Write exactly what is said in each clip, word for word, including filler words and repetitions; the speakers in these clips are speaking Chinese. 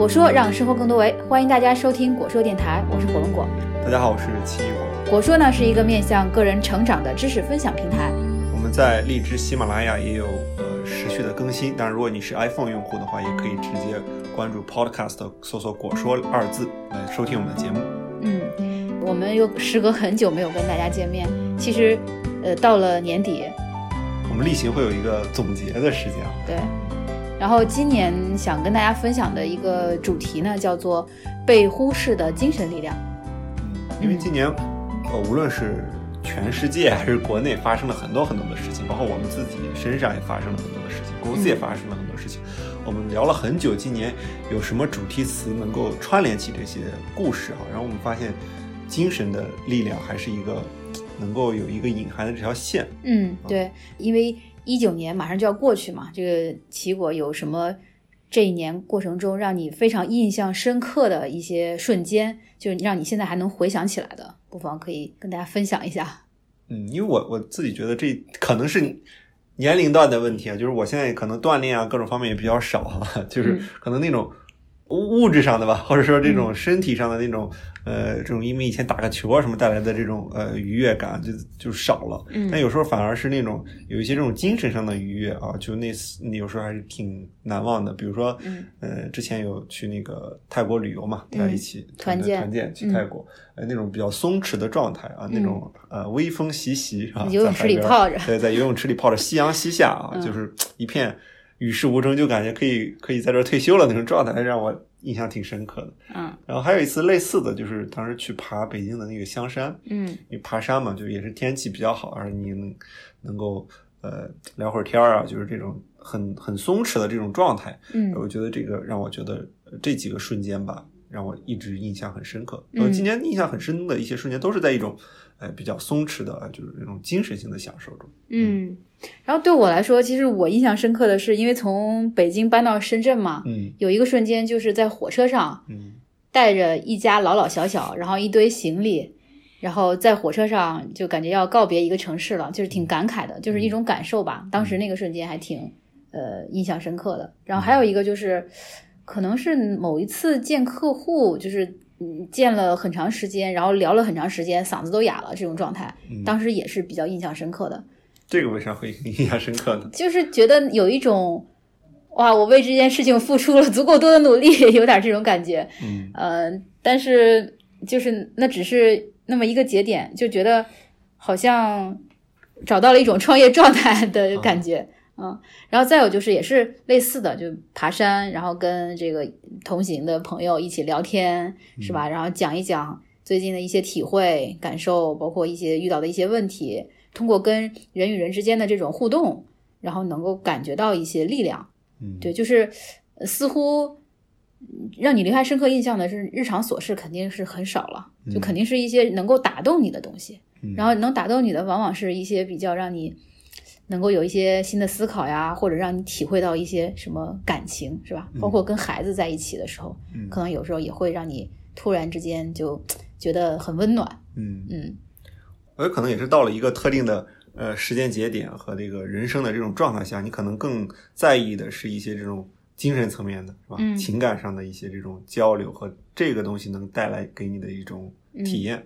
果说让生活更多维，欢迎大家收听果说电台，我是火龙果。大家好，我是奇异果。果说呢是一个面向个人成长的知识分享平台，我们在荔枝、喜马拉雅也有呃持续的更新。当然，如果你是 iPhone 用户的话，也可以直接关注 Podcast， 搜索"果说"二字来收听我们的节目。嗯，我们又时隔很久没有跟大家见面，其实呃到了年底，我们例行会有一个总结的时间啊。对。然后今年想跟大家分享的一个主题呢，叫做被忽视的精神力量。嗯，因为今年，呃，无论是全世界还是国内发生了很多很多的事情，包括我们自己身上也发生了很多的事情，公司也发生了很多事情。嗯，我们聊了很久，今年有什么主题词能够串联起这些故事啊？然后我们发现，精神的力量还是一个能够有一个隐含的这条线。嗯，对，啊，因为一九年马上就要过去嘛，这个奇果有什么这一年过程中让你非常印象深刻的一些瞬间，就是让你现在还能回想起来的，不妨可以跟大家分享一下。嗯，因为我我自己觉得这可能是年龄段的问题啊，就是我现在可能锻炼啊各种方面也比较少啊，就是可能那种物质上的吧，或者说这种身体上的那种，呃，这种因为以前打个球啊什么带来的这种呃愉悦感就就少了，但有时候反而是那种有一些这种精神上的愉悦啊，就那有时候还是挺难忘的。比如说，呃，之前有去那个泰国旅游嘛，大家一起团建团建去泰国，呃，那种比较松弛的状态啊，那种呃微风习习啊，游泳池里泡着，对，在游泳池里泡着，夕阳西下啊，就是一片与世无争，就感觉可以可以在这儿退休了那种状态，让我印象挺深刻的。嗯，然后还有一次类似的，就是当时去爬北京的那个香山，嗯，因为爬山嘛，就也是天气比较好，而你能能够呃聊会儿天啊，就是这种很很松弛的这种状态。嗯，我觉得这个让我觉得这几个瞬间吧，让我一直印象很深刻。我今年印象很深的一些瞬间，都是在一种呃比较松弛的，就是那种精神性的享受中。嗯。嗯，然后对我来说，其实我印象深刻的是，因为从北京搬到深圳嘛，嗯，有一个瞬间就是在火车上，嗯，带着一家老老小小，然后一堆行李，然后在火车上就感觉要告别一个城市了，就是挺感慨的，就是一种感受吧。当时那个瞬间还挺呃印象深刻的。然后还有一个就是，可能是某一次见客户，就是见了很长时间，然后聊了很长时间，嗓子都哑了这种状态，当时也是比较印象深刻的。这个为啥会印象深刻呢？就是觉得有一种，哇，我为这件事情付出了足够多的努力，有点这种感觉。嗯，呃，但是就是那只是那么一个节点，就觉得好像找到了一种创业状态的感觉。嗯，嗯，然后再有就是也是类似的，就爬山，然后跟这个同行的朋友一起聊天，是吧？嗯，然后讲一讲最近的一些体会、感受，包括一些遇到的一些问题。通过跟人与人之间的这种互动，然后能够感觉到一些力量。嗯，对，就是似乎让你留下深刻印象的是日常琐事肯定是很少了，就肯定是一些能够打动你的东西。嗯，然后能打动你的往往是一些比较让你能够有一些新的思考呀，或者让你体会到一些什么感情，是吧？包括跟孩子在一起的时候，嗯，可能有时候也会让你突然之间就觉得很温暖。嗯嗯。我可能也是到了一个特定的呃时间节点和这个人生的这种状态下，你可能更在意的是一些这种精神层面的，是吧？嗯，情感上的一些这种交流和这个东西能带来给你的一种体验。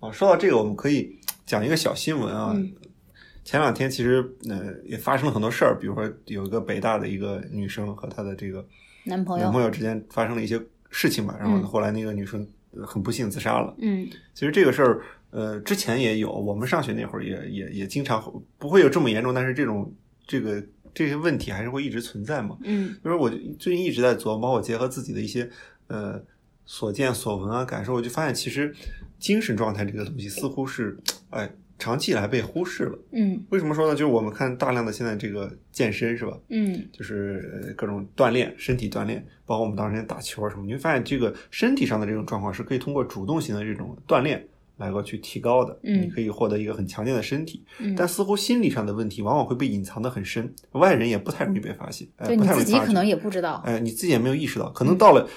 嗯，啊，说到这个，我们可以讲一个小新闻啊。嗯，前两天其实呃也发生了很多事儿，比如说有一个北大的一个女生和她的这个男朋友男朋友之间发生了一些事情嘛，然后后来那个女生很不幸自杀了。嗯，其实这个事儿。呃，之前也有，我们上学那会儿也也也经常不会有这么严重，但是这种这个这些问题还是会一直存在嘛。嗯，就是我最近一直在琢磨，包括结合自己的一些呃所见所闻啊感受，我就发现其实精神状态这个东西似乎是哎长期以来被忽视了。嗯，为什么说呢？就是我们看大量的现在这个健身是吧？嗯，就是各种锻炼，身体锻炼，包括我们当时打球啊什么，你会发现这个身体上的这种状况是可以通过主动型的这种锻炼。来过去提高的，你可以获得一个很强健的身体，嗯，但似乎心理上的问题往往会被隐藏得很深，外人也不太容易被发现，对，呃、不太容易发现，你自己可能也不知道，呃、你自己也没有意识到，可能到了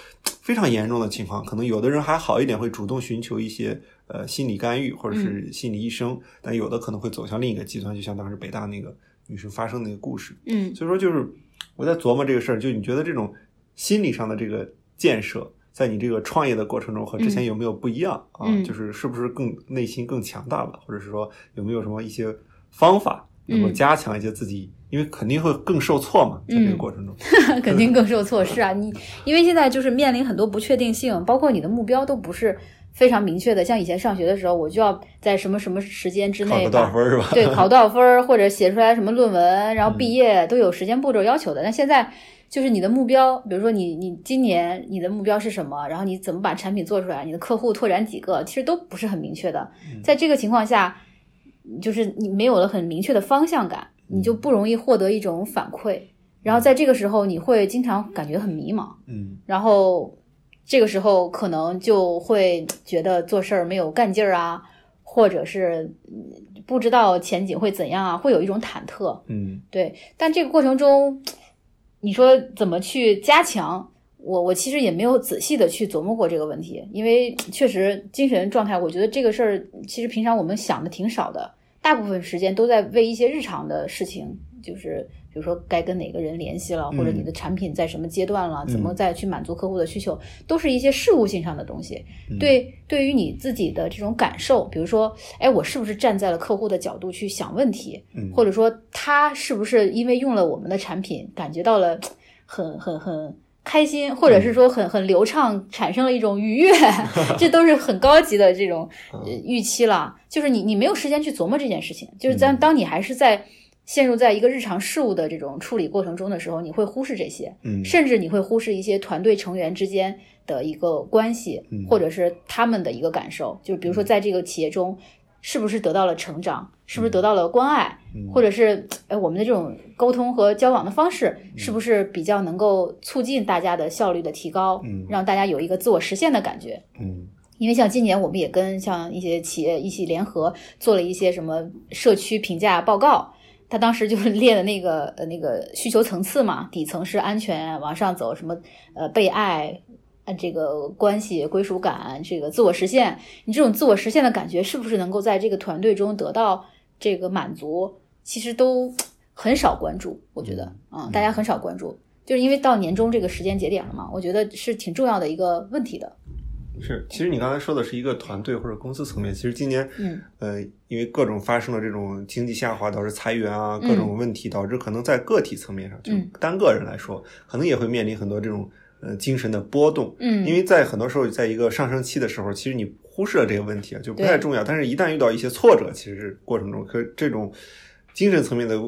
非常严重的情况，嗯，可能有的人还好一点，会主动寻求一些呃心理干预或者是心理医生，嗯，但有的可能会走向另一个极端，就像当时北大那个女生发生的那个故事，嗯，所以说就是我在琢磨这个事儿，就你觉得这种心理上的这个建设在你这个创业的过程中和之前有没有不一样啊？嗯、就是是不是更内心更强大了，或者是说有没有什么一些方法能够加强一些自己、嗯、因为肯定会更受挫嘛，在这个过程中、嗯、肯定更受挫是啊，你因为现在就是面临很多不确定性，包括你的目标都不是非常明确的，像以前上学的时候我就要在什么什么时间之内考多少分是吧，对，考多少分或者写出来什么论文然后毕业都有时间步骤要求的、嗯、但现在就是你的目标，比如说你你今年你的目标是什么，然后你怎么把产品做出来，你的客户拓展几个，其实都不是很明确的。在这个情况下就是你没有了很明确的方向感，你就不容易获得一种反馈，然后在这个时候你会经常感觉很迷茫，嗯，然后这个时候可能就会觉得做事儿没有干劲儿啊，或者是不知道前景会怎样啊，会有一种忐忑，嗯，对。但这个过程中，你说怎么去加强？我我其实也没有仔细的去琢磨过这个问题，因为确实精神状态，我觉得这个事儿其实平常我们想的挺少的，大部分时间都在为一些日常的事情，就是。比如说该跟哪个人联系了，或者你的产品在什么阶段了、嗯、怎么再去满足客户的需求、嗯、都是一些事物性上的东西、嗯、对对于你自己的这种感受，比如说哎，我是不是站在了客户的角度去想问题、嗯、或者说他是不是因为用了我们的产品感觉到了很很很开心，或者是说很很流畅，产生了一种愉悦，这都是很高级的这种预期了，就是你你没有时间去琢磨这件事情，就是当当你还是在陷入在一个日常事务的这种处理过程中的时候，你会忽视这些，嗯，甚至你会忽视一些团队成员之间的一个关系，嗯，或者是他们的一个感受，就比如说在这个企业中是不是得到了成长，是不是得到了关爱，嗯，或者是哎我们的这种沟通和交往的方式是不是比较能够促进大家的效率的提高，嗯，让大家有一个自我实现的感觉，嗯。因为像今年我们也跟像一些企业一起联合做了一些什么社区评价报告，他当时就是列的那个呃那个需求层次嘛，底层是安全，往上走什么呃被爱，这个关系归属感，这个自我实现，你这种自我实现的感觉是不是能够在这个团队中得到这个满足，其实都很少关注，我觉得啊、嗯、大家很少关注，就是因为到年终这个时间节点了嘛，我觉得是挺重要的一个问题的。是，其实你刚才说的是一个团队或者公司层面，其实今年，嗯，呃，因为各种发生了这种经济下滑导致裁员啊，各种问题导致可能在个体层面上，嗯、就单个人来说，可能也会面临很多这种呃精神的波动，嗯，因为在很多时候在一个上升期的时候，其实你忽视了这个问题啊，就不太重要，但是一旦遇到一些挫折，其实过程中，可这种精神层面的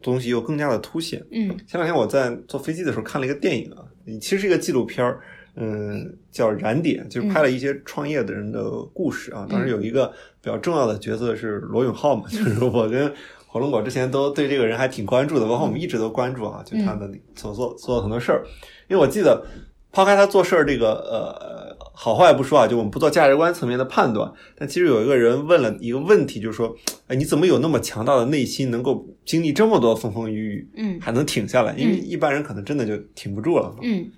东西又更加的凸显。嗯，前两天我在坐飞机的时候看了一个电影啊，其实是一个纪录片儿。嗯，叫燃点，就是拍了一些创业的人的故事啊。嗯、当时有一个比较重要的角色是罗永浩嘛，嗯、就是我跟火龙果之前都对这个人还挺关注的，包括我们一直都关注啊，就他的所做做的很多事儿。因为我记得，抛开他做事儿这个呃好坏不说啊，就我们不做价值观层面的判断，但其实有一个人问了一个问题，就是说，哎，你怎么有那么强大的内心，能够经历这么多风风雨雨，嗯，还能挺下来？因为一般人可能真的就挺不住了，嗯。嗯，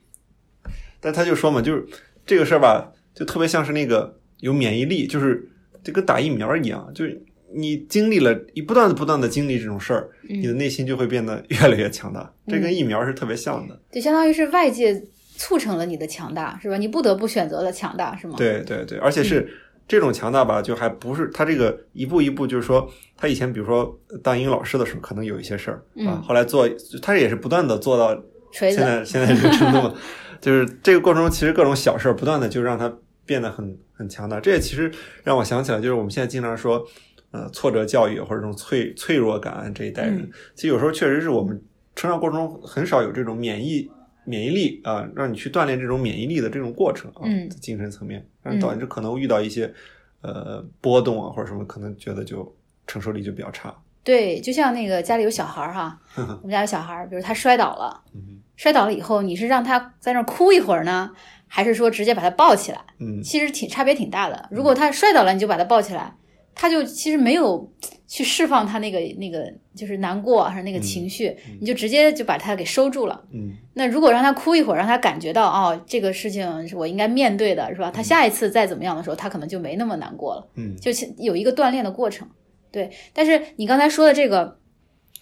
但他就说嘛，就是这个事儿吧，就特别像是那个有免疫力，就是就跟打疫苗一样，就是你经历了，你不断的不断的经历这种事儿，嗯，你的内心就会变得越来越强大，这跟疫苗是特别像的，嗯，就相当于是外界促成了你的强大，是吧？你不得不选择了强大，是吗？对对对，而且是，嗯，这种强大吧，就还不是他这个一步一步，就是说他以前比如说当英语老师的时候，可能有一些事儿，嗯，啊，后来做他也是不断的做到现在现在这个程度嘛。就是这个过程中，其实各种小事不断的就让它变得很很强大。这也其实让我想起来，就是我们现在经常说，呃，挫折教育或者这种脆脆弱感这一代人，嗯，其实有时候确实是我们成长过程中很少有这种免疫免疫力啊，呃，让你去锻炼这种免疫力的这种过程啊，嗯，精神层面，让你导致可能遇到一些呃波动啊或者什么，可能觉得就承受力就比较差。对，就像那个家里有小孩哈，我们家有小孩，比如他摔倒了。嗯，摔倒了以后，你是让他在那儿哭一会儿呢，还是说直接把他抱起来？嗯，其实挺差别挺大的。如果他摔倒了，你就把他抱起来，他就其实没有去释放他那个那个就是难过还是那个情绪，嗯，你就直接就把他给收住了。嗯，那如果让他哭一会儿，让他感觉到哦，这个事情是我应该面对的，是吧？他下一次再怎么样的时候，他可能就没那么难过了。嗯，就有一个锻炼的过程。对，但是你刚才说的这个，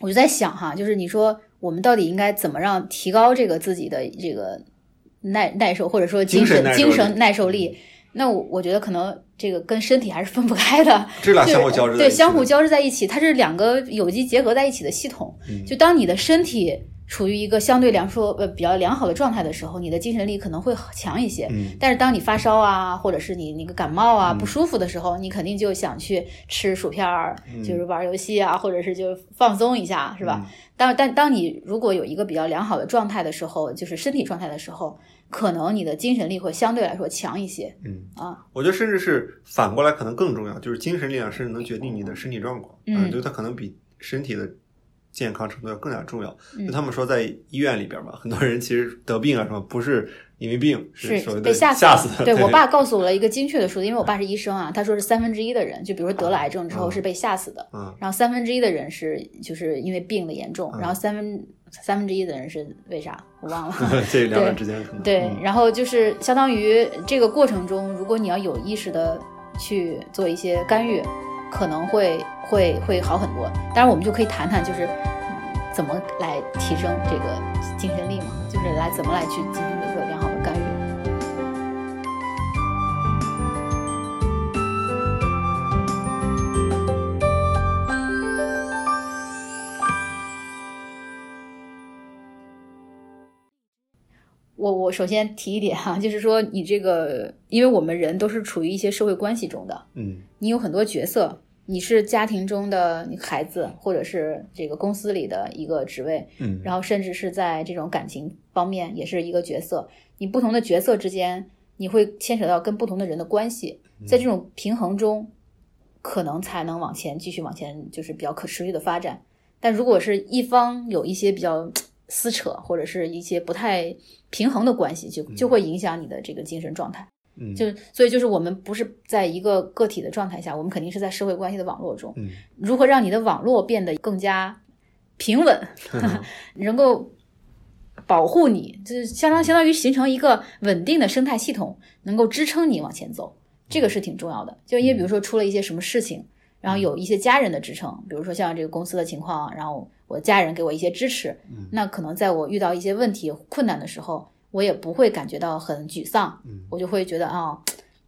我就在想哈，就是你说。我们到底应该怎么让提高这个自己的这个耐耐受，或者说精神精神耐受力。那我我觉得可能这个跟身体还是分不开的，这俩相互交织在一起，对，相互交织在一起，它是两个有机结合在一起的系统。嗯、就当你的身体处于一个相对良说呃比较良好的状态的时候，你的精神力可能会强一些。嗯、但是当你发烧啊，或者是你那个感冒啊、嗯、不舒服的时候，你肯定就想去吃薯片儿、嗯，就是玩游戏啊，或者是就放松一下，是吧？嗯、但但当你如果有一个比较良好的状态的时候，就是身体状态的时候。可能你的精神力会相对来说强一些，嗯啊，我觉得甚至是反过来可能更重要，就是精神力量甚至能决定你的身体状况，嗯，就它可能比身体的健康程度要更加重要。嗯、就他们说在医院里边嘛，很多人其实得病啊什么不是因为病，是被吓死的。对，我爸告诉我了一个精确的数字，因为我爸是医生啊，他说是三分之一的人，就比如说得了癌症之后是被吓死的，嗯嗯、然后三分之一的人是就是因为病的严重，嗯、然后三分。三分之一的人是为啥我忘了这两者之间可能 对, 对、嗯、然后就是相当于这个过程中如果你要有意识的去做一些干预可能会会会好很多。当然我们就可以谈谈就是怎么来提升这个精神力嘛，就是来怎么来去进行一个良好的干预。我我首先提一点哈、啊，就是说你这个，因为我们人都是处于一些社会关系中的，嗯，你有很多角色，你是家庭中的孩子，或者是这个公司里的一个职位，嗯，然后甚至是在这种感情方面也是一个角色，你不同的角色之间，你会牵扯到跟不同的人的关系，在这种平衡中，可能才能往前继续往前，就是比较可持续的发展。但如果是一方有一些比较撕扯或者是一些不太平衡的关系，就就会影响你的这个精神状态。嗯，就所以就是我们不是在一个个体的状态下，我们肯定是在社会关系的网络中。嗯，如何让你的网络变得更加平稳，能够保护你，就是相当相当于形成一个稳定的生态系统，能够支撑你往前走，这个是挺重要的。就因为比如说出了一些什么事情，然后有一些家人的支撑，比如说像这个公司的情况，然后。我家人给我一些支持，那可能在我遇到一些问题困难的时候，我也不会感觉到很沮丧，我就会觉得啊、哦，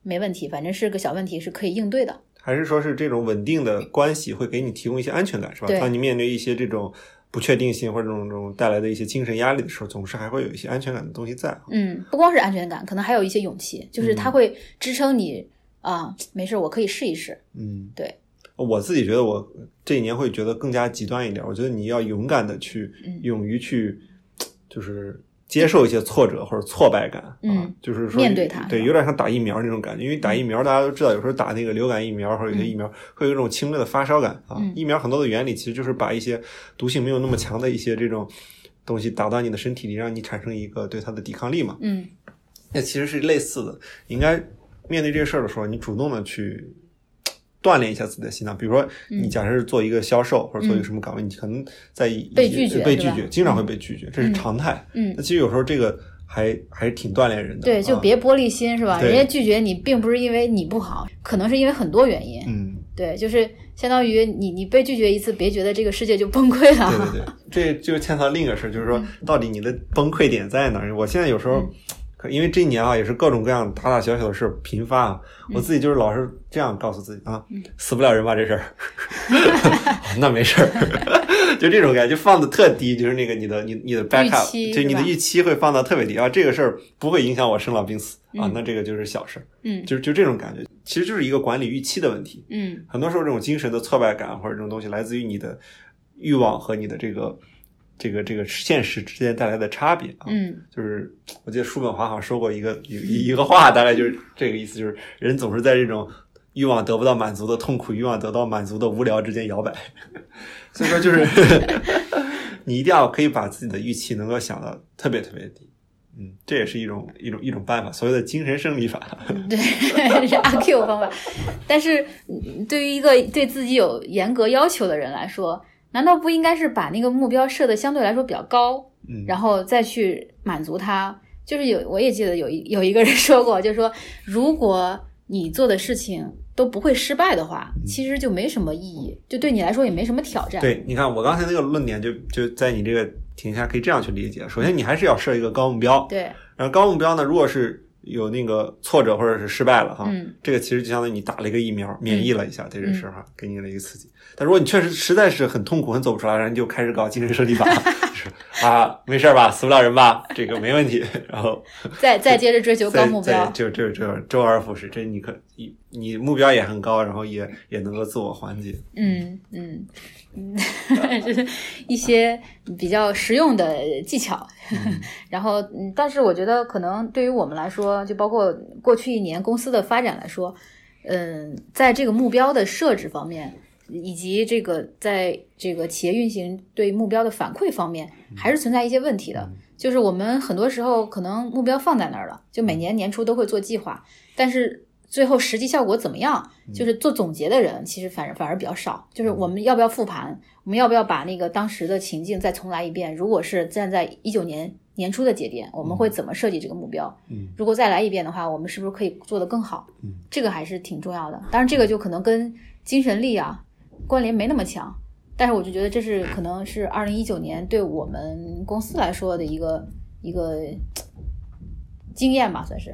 没问题，反正是个小问题是可以应对的。还是说是这种稳定的关系会给你提供一些安全感，是吧？当你面对一些这种不确定性或者这种这种带来的一些精神压力的时候，总是还会有一些安全感的东西在。嗯，不光是安全感，可能还有一些勇气，就是它会支撑你啊、嗯呃，没事，我可以试一试。嗯，对。我自己觉得我这一年会觉得更加极端一点，我觉得你要勇敢的去、嗯、勇于去就是接受一些挫折或者挫败感、嗯、啊，就是说面对它，对，有点像打疫苗那种感觉，因为打疫苗大家都知道，有时候打那个流感疫苗或者有些疫苗、嗯、会有一种轻微的发烧感啊、嗯。疫苗很多的原理其实就是把一些毒性没有那么强的一些这种东西打到你的身体里，让你产生一个对它的抵抗力嘛。嗯，那其实是类似的，应该面对这个事儿的时候，你主动的去。锻炼一下自己的心脏，比如说你假设是做一个销售、嗯、或者做一个什么岗位，你可能在被拒绝，被拒绝，经常会被拒绝，这是常态。嗯，那其实有时候这个还还是挺锻炼人的。对，就别玻璃心、啊、是吧？人家拒绝你，并不是因为你不好，可能是因为很多原因。嗯，对，就是相当于你你被拒绝一次，别觉得这个世界就崩溃了。对对对，这就牵扯另一个事，就是说、嗯、到底你的崩溃点在哪儿？我现在有时候。嗯，因为这一年啊，也是各种各样大大小小的事频发啊，我自己就是老是这样告诉自己啊，嗯、死不了人吧这事儿，那没事儿，就这种感觉放的特低，就是那个你的你你的 backup， 就你的预期会放到特别低啊，这个事儿不会影响我生老病死、嗯、啊，那这个就是小事，嗯，就就这种感觉，其实就是一个管理预期的问题，嗯，很多时候这种精神的挫败感或者这种东西来自于你的欲望和你的这个。这个这个现实之间带来的差别啊，嗯，就是我记得叔本华好像说过一个一一个话，大概就是这个意思，就是人总是在这种欲望得不到满足的痛苦、欲望得到满足的无聊之间摇摆。所以说，就是你一定要可以把自己的预期能够想到特别特别低，嗯，这也是一种一种一种办法，所谓的精神胜利法，对，是阿 Q 方法。但是对于一个对自己有严格要求的人来说。难道不应该是把那个目标设的相对来说比较高，嗯，然后再去满足它？就是有，我也记得有一有一个人说过，就是说，如果你做的事情都不会失败的话，其实就没什么意义，就对你来说也没什么挑战。对，你看我刚才那个论点就就在你这个停一下可以这样去理解。首先你还是要设一个高目标，对，然后高目标呢，如果是有那个挫折或者是失败了哈，嗯，这个其实就相当于你打了一个疫苗，免疫了一下，在这时候给你了一个刺激。但如果你确实实在是很痛苦，很走不出来，然后你就开始搞精神胜利法，就是啊，没事吧，死不了人吧，这个没问题，然后再再接着追求高目标，就这这周而复始，这你可你你目标也很高，然后也也能够自我缓解。嗯嗯嗯，就是一些比较实用的技巧。嗯、然后，但是我觉得可能对于我们来说，就包括过去一年公司的发展来说，嗯，在这个目标的设置方面，以及这个在这个企业运行对目标的反馈方面，还是存在一些问题的。嗯、就是我们很多时候可能目标放在那儿了，就每年年初都会做计划，但是最后实际效果怎么样，就是做总结的人其实反而反而比较少。就是我们要不要复盘，我们要不要把那个当时的情境再重来一遍，如果是站在一九年年初的节点，我们会怎么设计这个目标，如果再来一遍的话，我们是不是可以做得更好，这个还是挺重要的。当然这个就可能跟精神力啊关联没那么强，但是我就觉得这是可能是二零一九年对我们公司来说的一个一个经验吧，算是。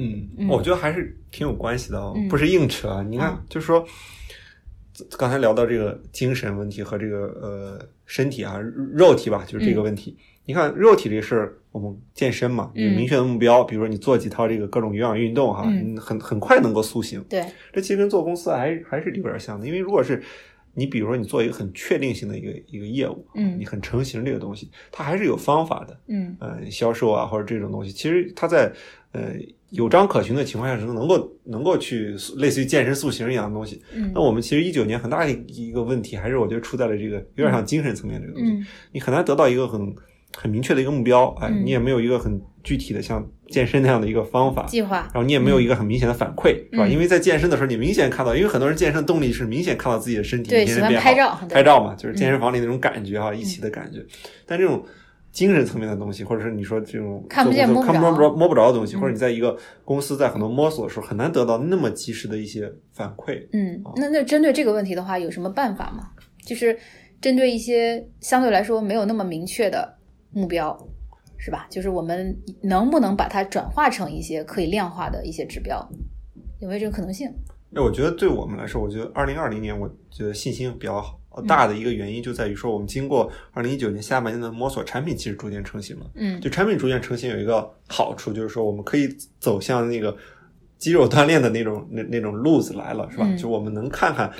嗯，我觉得还是挺有关系的哦，嗯、不是硬扯啊。你看，嗯、就是说，刚才聊到这个精神问题和这个呃身体啊肉体吧，就是这个问题。嗯、你看肉体这事儿，我们健身嘛，有明确的目标，嗯、比如说你做几套这个各种有氧运动哈，嗯、很很快能够塑形。对，这其实跟做公司还还是里边像的，因为如果是你比如说你做一个很确定性的一个一个业务，嗯，你很成型这个东西，它还是有方法的，嗯呃，销售啊或者这种东西，其实它在呃有章可循的情况下是能够能够去类似于健身塑形一样的东西。嗯、那我们其实一九年很大的一个问题，还是我觉得出在了这个有点像精神层面这个东西，嗯、你很难得到一个很很明确的一个目标，哎，嗯、你也没有一个很具体的像健身那样的一个方法计划，然后你也没有一个很明显的反馈，嗯、是吧？因为在健身的时候，你明显看到，因为很多人健身动力是明显看到自己的身体，对，喜欢拍照，拍照嘛，就是健身房里那种感觉哈，嗯、一起的感觉。但这种精神层面的东西，或者是你说这种看不见摸不着、摸不着的东西，嗯、或者你在一个公司在很多摸索的时候，很难得到那么及时的一些反馈。嗯，啊、那那针对这个问题的话，有什么办法吗？就是针对一些相对来说没有那么明确的目标，是吧？就是我们能不能把它转化成一些可以量化的一些指标，有没有这个可能性？那我觉得对我们来说，我觉得二零二零年我觉得信心比较好大的一个原因就在于说，我们经过二零一九年下半年的摸索，产品其实逐渐成型了。嗯，就产品逐渐成型有一个好处，就是说我们可以走向那个肌肉锻炼的那种那那种路子来了，是吧？嗯、就我们能看看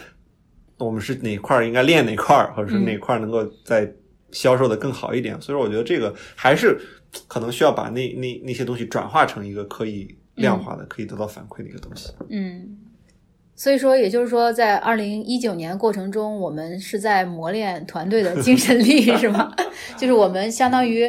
我们是哪块应该练哪块，或者是哪块能够在销售的更好一点。所以说我觉得这个还是可能需要把那那那些东西转化成一个可以量化的、嗯、可以得到反馈的一个东西。嗯，所以说也就是说在二零一九年过程中，我们是在磨练团队的精神力是吗？就是我们相当于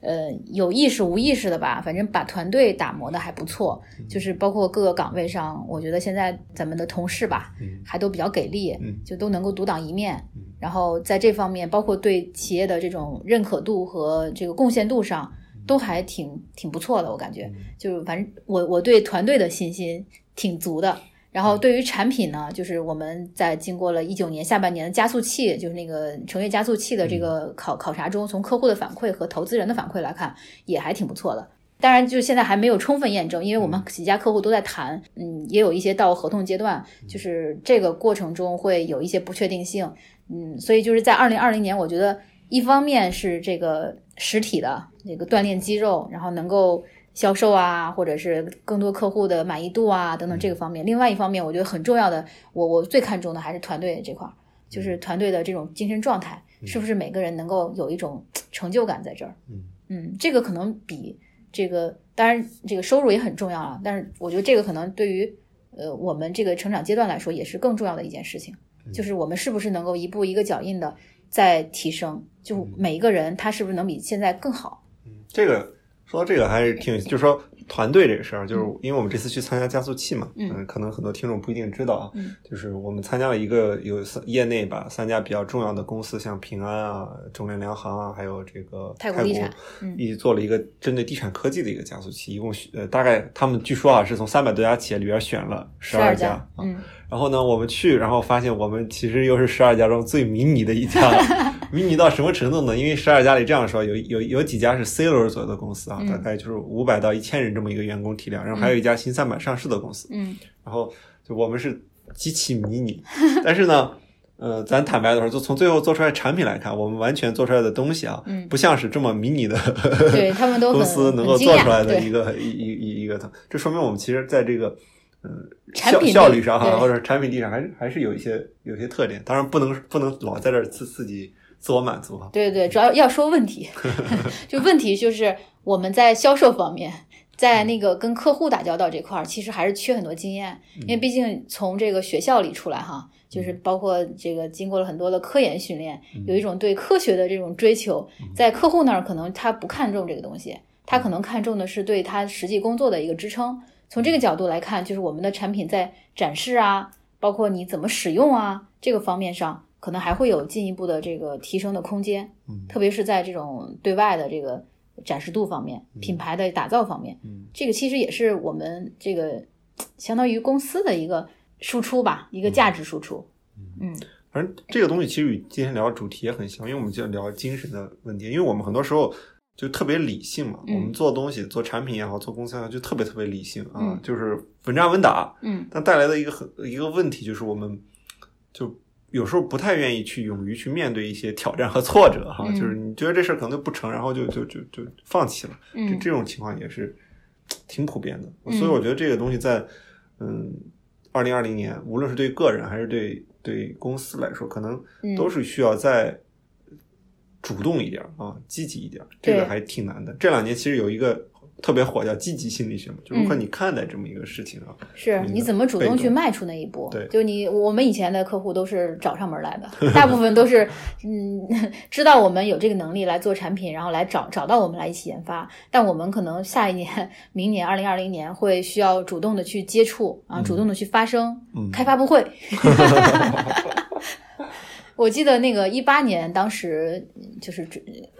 呃有意识无意识的吧，反正把团队打磨的还不错，就是包括各个岗位上，我觉得现在咱们的同事吧，嗯、还都比较给力，嗯、就都能够独当一面，嗯、然后在这方面包括对企业的这种认可度和这个贡献度上都还挺挺不错的，我感觉就是反正我我对团队的信心挺足的。然后对于产品呢，就是我们在经过了一九年下半年的加速器，就是那个成月加速器的这个考考察中，从客户的反馈和投资人的反馈来看，也还挺不错的。当然就现在还没有充分验证，因为我们几家客户都在谈，嗯，也有一些到合同阶段，就是这个过程中会有一些不确定性。嗯，所以就是在二零二零年，我觉得一方面是这个实体的那个锻炼肌肉，然后能够销售啊，或者是更多客户的满意度啊等等这个方面。另外一方面我觉得很重要的，我我最看重的还是团队这块，就是团队的这种精神状态，是不是每个人能够有一种成就感在这儿。嗯嗯，这个可能比这个，当然这个收入也很重要啊，但是我觉得这个可能对于呃我们这个成长阶段来说也是更重要的一件事情，就是我们是不是能够一步一个脚印的在提升，就每一个人他是不是能比现在更好。这个说到这个还是挺，就是说团队这个事儿，就是因为我们这次去参加加速器嘛，嗯、呃，可能很多听众不一定知道啊，嗯、就是我们参加了一个有业内吧三家比较重要的公司，像平安啊、中联粮行啊，还有这个太古地产，一做了一个针对地产科技的一个加速器，嗯、一共呃大概他们据说啊是从三百多家企业里边选了十二家啊。嗯，然后呢我们去，然后发现我们其实又是十二家中最迷你的一家迷你到什么程度呢？因为十二家里这样说，有有有几家是 C 轮左右的公司啊，嗯、大概就是五百到一千人这么一个员工体量，然后还有一家新三板上市的公司，嗯，然后就我们是极其迷你，但是呢。呃，咱坦白的说，就从最后做出来产品来看，我们完全做出来的东西啊，嗯、不像是这么迷你的对他们都公司能够做出来的一个一一一个，这说明我们其实在这个嗯、呃、效效率上哈，或者产品力上还是还是有一些有些特点。当然不能不能老在这自自己自我满足哈。对对，主要要说问题，就问题就是我们在销售方面。在那个跟客户打交道这块儿，其实还是缺很多经验，因为毕竟从这个学校里出来哈，就是包括这个经过了很多的科研训练，有一种对科学的这种追求，在客户那儿可能他不看重这个东西，他可能看重的是对他实际工作的一个支撑。从这个角度来看，就是我们的产品在展示啊，包括你怎么使用啊，这个方面上可能还会有进一步的这个提升的空间，特别是在这种对外的这个展示度方面，品牌的打造方面、嗯、这个其实也是我们这个相当于公司的一个输出吧，一个价值输出。嗯，反正这个东西其实与今天聊的主题也很像，因为我们就聊精神的问题，因为我们很多时候就特别理性嘛，嗯、我们做东西做产品也好做公司也好就特别特别理性啊、嗯、就是稳扎稳打。嗯，但带来的一个很一个问题就是我们就有时候不太愿意去勇于去面对一些挑战和挫折哈，嗯、就是你觉得这事可能就不成，然后就就就就放弃了，嗯，这这种情况也是挺普遍的，嗯、所以我觉得这个东西在嗯二零二零年，无论是对个人还是对对公司来说，可能都是需要再主动一点、嗯、啊，积极一点，这个还挺难的。这两年其实有一个特别火叫积极心理学嘛，就如何你看待这么一个事情啊？嗯、是你怎么主动去迈出那一步？对，就你我们以前的客户都是找上门来的，大部分都是嗯知道我们有这个能力来做产品，然后来找找到我们来一起研发。但我们可能下一年、明年二零二零年会需要主动的去接触啊，主动的去发声，嗯、开发布会。我记得那个一八年当时就是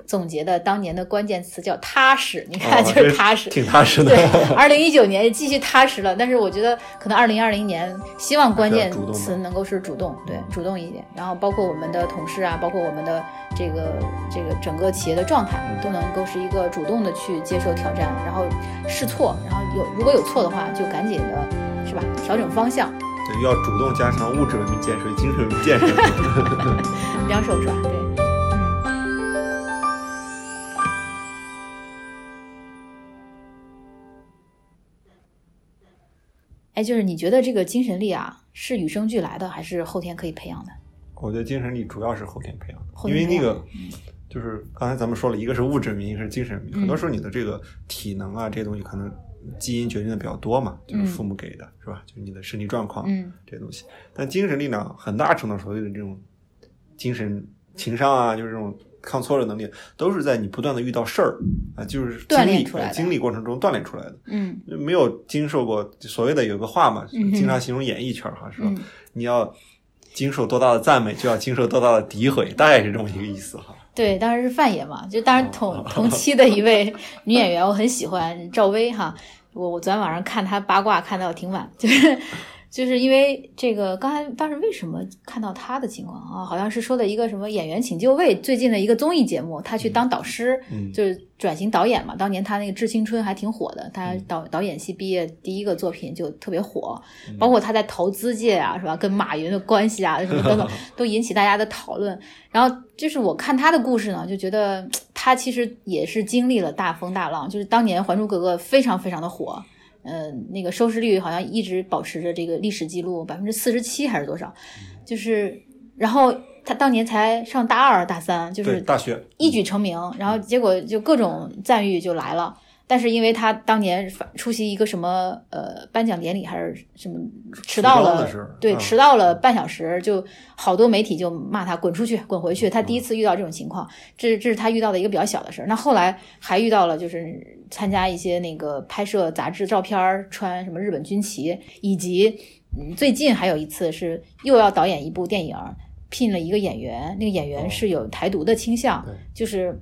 总结的当年的关键词叫踏实，你看就是踏实、哦、挺踏实的。对，二零一九年继续踏实了，但是我觉得可能二零二零年希望关键词能够是主动，对，主动一点，然后包括我们的同事啊，包括我们的这个这个整个企业的状态都能够是一个主动的去接受挑战，然后试错，然后有如果有错的话就赶紧的是吧调整方向，对，要主动加强物质文明建设、精神文明建设，两手抓，对。哎，就是你觉得这个精神力啊，是与生俱来的，还是后天可以培养的？我觉得精神力主要是后天培养的，因为那个就是刚才咱们说了，一个是物质文明，一个是精神文明、嗯。很多时候你的这个体能啊，这些东西可能。基因决定的比较多嘛，就是父母给的、嗯、是吧，就是你的身体状况、嗯、这些东西。但精神力呢，很大程度所谓的这种精神情商啊，就是这种抗挫折能力，都是在你不断的遇到事儿啊，就是经历经历过程中锻炼出来的。嗯，没有经受过所谓的有个话嘛，经常形容演艺圈哈、啊嗯、是吧、嗯、你要经受多大的赞美，就要经受多大的诋毁，大概是这么一个意思哈。对，当然是范爷嘛，就当然同同期的一位女演员，我很喜欢赵薇哈。我我昨天晚上看她八卦看到挺晚，就是就是因为这个，刚才当时为什么看到她的情况啊？好像是说的一个什么演员请就位，最近的一个综艺节目，她去当导师，嗯、就是转型导演嘛。当年她那个《致青春》还挺火的，她导导演系毕业第一个作品就特别火，包括她在投资界啊，是吧？跟马云的关系啊，什么等等，都引起大家的讨论。然后就是我看他的故事呢，就觉得他其实也是经历了大风大浪，就是当年《还珠格格》非常非常的火，嗯、呃，那个收视率好像一直保持着这个历史记录 百分之四十七 还是多少，就是然后他当年才上大二大三，就是大学一举成名，然后结果就各种赞誉就来了。但是因为他当年出席一个什么呃颁奖典礼还是什么迟到了，对，迟到了半小时，就好多媒体就骂他滚出去滚回去，他第一次遇到这种情况，这这是他遇到的一个比较小的事儿。那后来还遇到了就是参加一些那个拍摄杂志照片穿什么日本军旗，以及最近还有一次是又要导演一部电影，聘了一个演员，那个演员是有台独的倾向，就是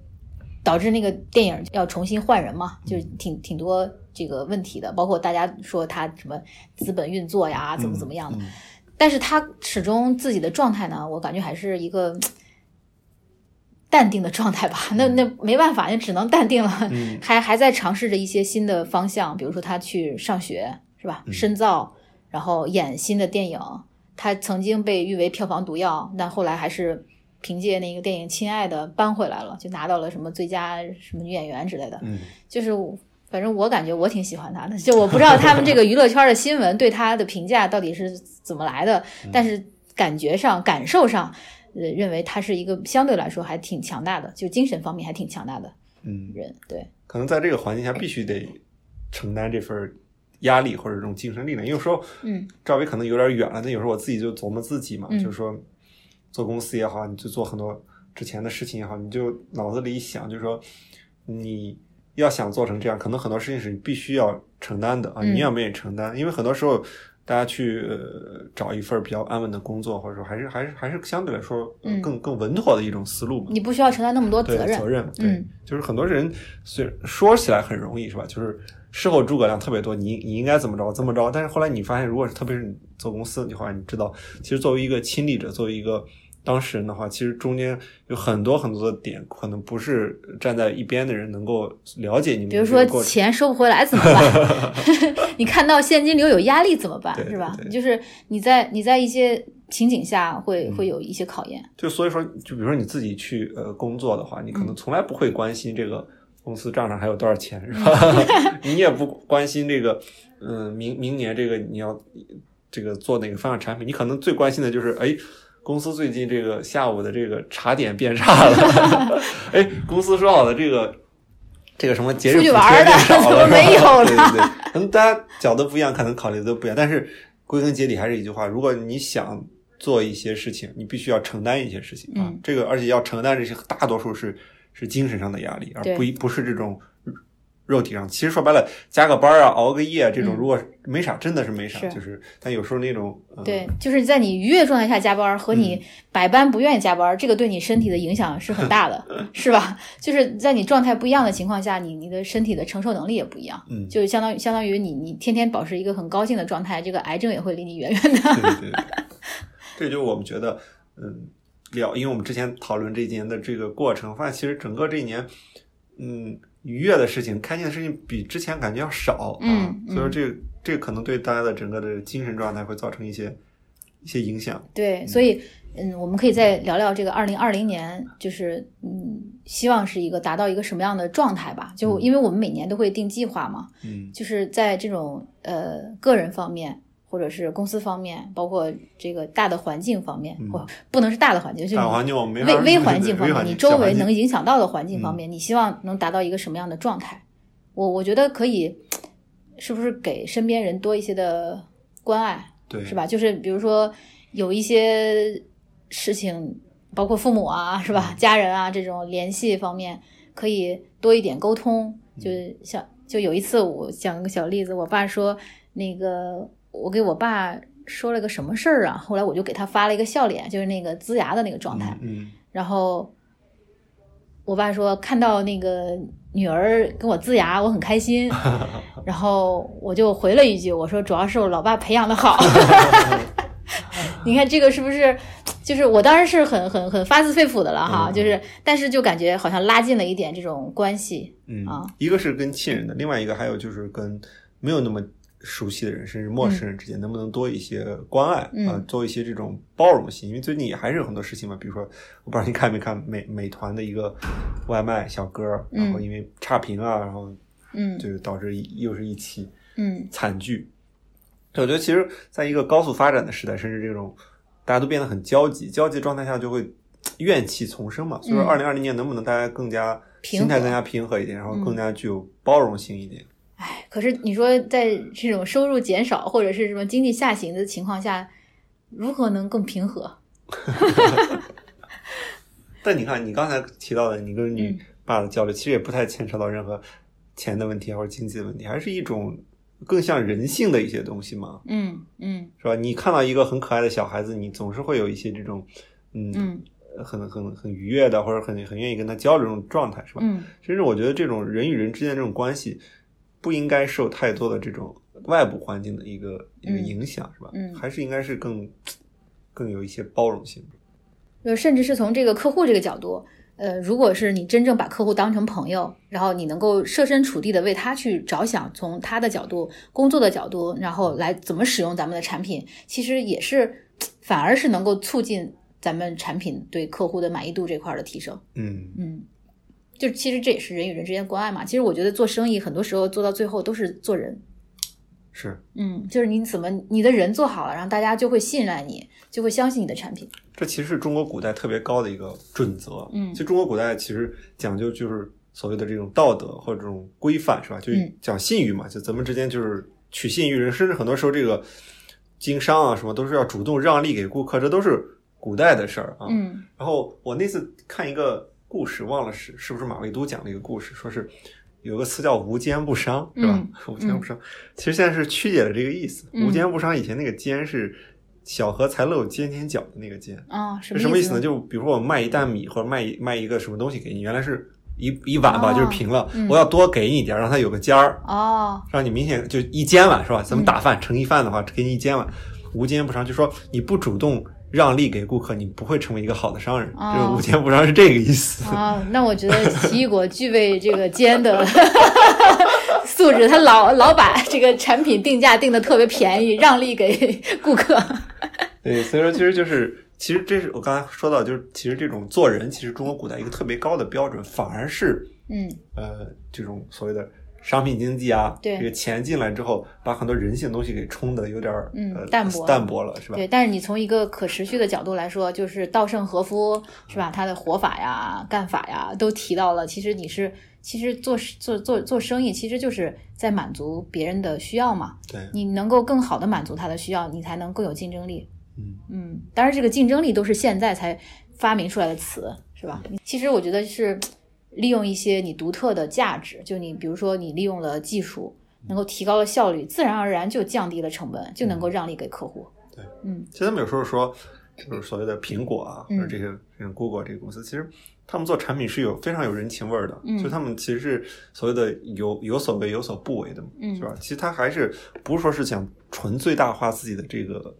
导致那个电影要重新换人嘛，就是挺挺多这个问题的，包括大家说他什么资本运作呀，怎么怎么样的、嗯嗯、但是他始终自己的状态呢，我感觉还是一个淡定的状态吧，那那没办法，那只能淡定了。嗯、还还在尝试着一些新的方向，比如说他去上学是吧，深造，然后演新的电影。他曾经被誉为票房毒药，但后来还是凭借那个电影《亲爱的》搬回来了，就拿到了什么最佳什么女演员之类的。嗯，就是反正我感觉我挺喜欢他的，就我不知道他们这个娱乐圈的新闻对他的评价到底是怎么来的，但是感觉上、感受上，呃，认为他是一个相对来说还挺强大的，就精神方面还挺强大的人。嗯，对，可能在这个环境下必须得承担这份压力或者这种精神力量。有时候，嗯，赵薇可能有点远了，但有时候我自己就琢磨自己嘛，嗯、就是说做公司也好，你就做很多之前的事情也好，你就脑子里一想，就是说你要想做成这样，可能很多事情是你必须要承担的啊，你愿不愿意承担？嗯、因为很多时候大家去、呃、找一份比较安稳的工作，或者说还是还是还是相对来说、呃、更更稳妥的一种思路嘛。你不需要承担那么多责任，责任对、嗯，就是很多人虽说起来很容易是吧？就是事后诸葛亮特别多，你你应该怎么着怎么着，但是后来你发现，如果是特别是你做公司的话，你知道，其实作为一个亲历者，作为一个当事人的话，其实中间有很多很多的点，可能不是站在一边的人能够了解你们。比如说钱收不回来怎么办？你看到现金流有压力怎么办？是吧？就是你在你在一些情景下会、嗯、会有一些考验。就所以说，就比如说你自己去呃工作的话，你可能从来不会关心这个公司账上还有多少钱，是吧？你也不关心这个，嗯、呃，明明年这个你要这个做哪个方向产品，你可能最关心的就是哎。公司最近这个下午的这个茶点变差了，哎，公司说好的这个这个什么节日补贴变少了，没有了。对对对，可能大家角度不一样，可能考虑的不一样，但是归根结底还是一句话：如果你想做一些事情，你必须要承担一些事情啊。嗯、这个而且要承担这些，大多数是是精神上的压力，而不不是这种肉体上。其实说白了，加个班啊，熬个夜这种，如果没啥，嗯、真的是没啥。是就是，但有时候那种、嗯、对，就是在你愉悦状态下加班和你百般不愿意加班，嗯、这个对你身体的影响是很大的，是吧？就是在你状态不一样的情况下，你你的身体的承受能力也不一样。嗯，就相当于相当于你你天天保持一个很高兴的状态，这个癌症也会离你远远的。对对对，这就是我们觉得，嗯，聊，因为我们之前讨论这一年的这个过程，发现其实整个这一年，嗯。愉悦的事情，开心的事情比之前感觉要少，嗯，啊、嗯所以说这个、这个可能对大家的整个的精神状态会造成一些一些影响。对，嗯、所以嗯，我们可以再聊聊这个二零二零年，就是嗯，希望是一个达到一个什么样的状态吧？就因为我们每年都会定计划嘛，嗯，就是在这种呃个人方面，或者是公司方面，包括这个大的环境方面，嗯、或不能是大的环境，就是微微环境方面，你周围能影响到的环境方面，嗯、你希望能达到一个什么样的状态？我我觉得可以，是不是给身边人多一些的关爱，对，是吧？就是比如说有一些事情，包括父母啊，是吧？家人啊这种联系方面，可以多一点沟通。就是像就有一次我讲个小例子，我爸说那个。我给我爸说了个什么事儿啊？后来我就给他发了一个笑脸，就是那个龇牙的那个状态。嗯，嗯然后我爸说看到那个女儿跟我龇牙，我很开心。然后我就回了一句，我说主要是我老爸培养的好。你看这个是不是？就是我当然是很很很发自肺腑的了哈，嗯、就是但是就感觉好像拉近了一点这种关系。嗯啊，一个是跟亲人的，另外一个还有就是跟没有那么。熟悉的人甚至陌生人之间能不能多一些关爱，嗯、啊，做一些这种包容性，因为最近也还是有很多事情嘛，比如说我不知道你看没看美美团的一个外卖小哥，嗯、然后因为差评啊，然后嗯，就是导致又是一起嗯惨剧。嗯、我觉得其实在一个高速发展的时代，甚至这种大家都变得很焦急，焦急状态下就会怨气丛生嘛。所以说二零二零年能不能大家更加心态更加平和一点，然后更加具有包容性一点。嗯哎，可是你说在这种收入减少或者是什么经济下行的情况下，如何能更平和？但你看，你刚才提到的你跟你爸的交流，嗯、其实也不太牵扯到任何钱的问题或者经济的问题，还是一种更像人性的一些东西嘛。嗯嗯，是吧？你看到一个很可爱的小孩子，你总是会有一些这种嗯。嗯很很很愉悦的，或者很很愿意跟他交流这种状态，是吧？嗯，甚至我觉得这种人与人之间这种关系。不应该受太多的这种外部环境的一个一个影响，是吧？嗯，还是应该是更更有一些包容性，甚至是从这个客户这个角度，呃，如果是你真正把客户当成朋友，然后你能够设身处地的为他去着想，从他的角度、工作的角度，然后来怎么使用咱们的产品，其实也是反而是能够促进咱们产品对客户的满意度这块的提升。嗯嗯，就其实这也是人与人之间关爱嘛。其实我觉得做生意很多时候做到最后都是做人。是，嗯，就是你怎么你的人做好了，然后大家就会信任你，就会相信你的产品。这其实是中国古代特别高的一个准则。嗯，其实中国古代其实讲究就是所谓的这种道德或者这种规范，是吧？就讲信誉嘛，嗯、就咱们之间就是取信于人，甚至很多时候这个经商啊什么都是要主动让利给顾客，这都是古代的事儿啊。嗯。然后我那次看一个故事，忘了是是不是马未都讲了一个故事，说是。有个词叫无奸不商，是吧？嗯、无奸不商，其实现在是曲解了这个意思。嗯、无奸不商，以前那个奸是小荷才露尖尖角的那个奸啊、哦，什么意思呢？就比如说我卖一担米或者卖卖一个什么东西给你，原来是一一碗吧，哦、就是平了、嗯，我要多给你一点，让它有个尖儿哦，让你明显就一尖碗，是吧？咱们打饭盛一饭的话，给你一尖碗。无奸不商，就说你不主动让利给顾客，你不会成为一个好的商人。哦、就是无奸不商是这个意思啊、哦。那我觉得奇异果具备这个奸的素质，他老老把这个产品定价定的特别便宜，让利给顾客。对，所以说其实就是，其实这是我刚才说到，就是其实这种做人，其实中国古代一个特别高的标准，反而是嗯呃这种所谓的。商品经济啊，对，这个钱进来之后，把很多人性的东西给冲的有点嗯、呃、淡薄淡薄了，是吧？对，但是你从一个可持续的角度来说，就是稻盛和夫，是吧？他的活法呀、干法呀，都提到了。其实你是，其实做做做做生意，其实就是在满足别人的需要嘛。对，你能够更好的满足他的需要，你才能更有竞争力。嗯嗯，当然，这个竞争力都是现在才发明出来的词，是吧？其实我觉得是。利用一些你独特的价值，就你比如说你利用了技术，能够提高了效率，自然而然就降低了成本，就能够让利给客户。对，嗯，其实他们有时候说，就是所谓的苹果啊，嗯、或者这个这个 Google 这个公司，其实他们做产品是有非常有人情味的，嗯、就是他们其实是所谓的有有所为有所不为的，嗯，是吧？其实他还是不是说是想纯最大化自己的这个。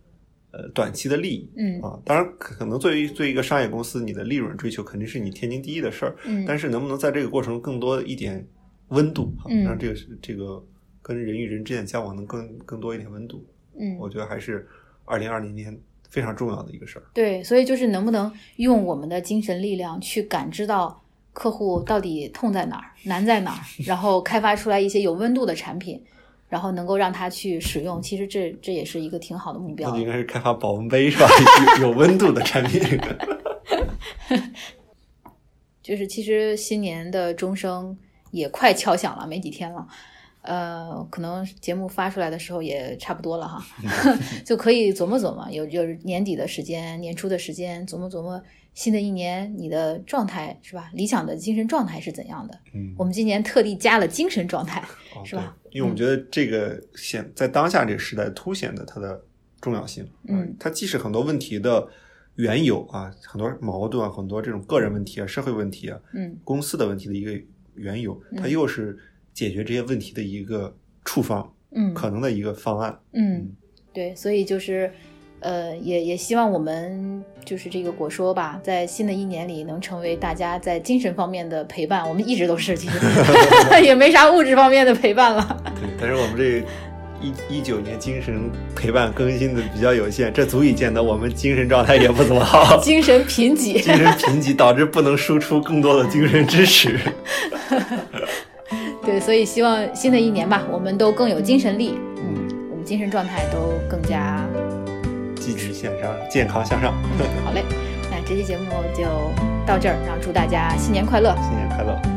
呃，短期的利益，嗯啊，当然可能作为对一个商业公司，你的利润追求肯定是你天经地义的事儿，嗯，但是能不能在这个过程中更多一点温度，啊、嗯，让这个这个跟人与人之间的交往能更更多一点温度，嗯，我觉得还是二零二零年非常重要的一个事儿。对，所以就是能不能用我们的精神力量去感知到客户到底痛在哪儿、难在哪儿，然后开发出来一些有温度的产品。然后能够让他去使用，其实这这也是一个挺好的目标的。那应该是开发保温杯是吧？有温度的产品。就是其实新年的钟声也快敲响了，没几天了。呃，可能节目发出来的时候也差不多了哈，就可以琢磨琢磨，有就是年底的时间、年初的时间，琢磨琢磨新的一年你的状态是吧？理想的精神状态是怎样的？嗯，我们今年特地加了精神状态，哦、是吧？因为我们觉得这个显在当下这个时代凸显的它的重要性，嗯，它既是很多问题的缘由啊，很多矛盾啊，很多这种个人问题啊、社会问题啊，嗯，公司的问题的一个缘由，它又是。解决这些问题的一个处方，嗯，可能的一个方案，嗯，嗯对，所以就是，呃，也也希望我们就是这个果说吧，在新的一年里能成为大家在精神方面的陪伴，我们一直都是，其实也没啥物质方面的陪伴了。对，但是我们这一一九年精神陪伴更新的比较有限，这足以见得我们精神状态也不怎么好，精神贫瘠，精神贫瘠导致不能输出更多的精神支持。对，所以希望新的一年吧，我们都更有精神力，嗯，我们精神状态都更加积极向上、健康向上。嗯、好嘞，那这期节目就到这儿，然后祝大家新年快乐！新年快乐！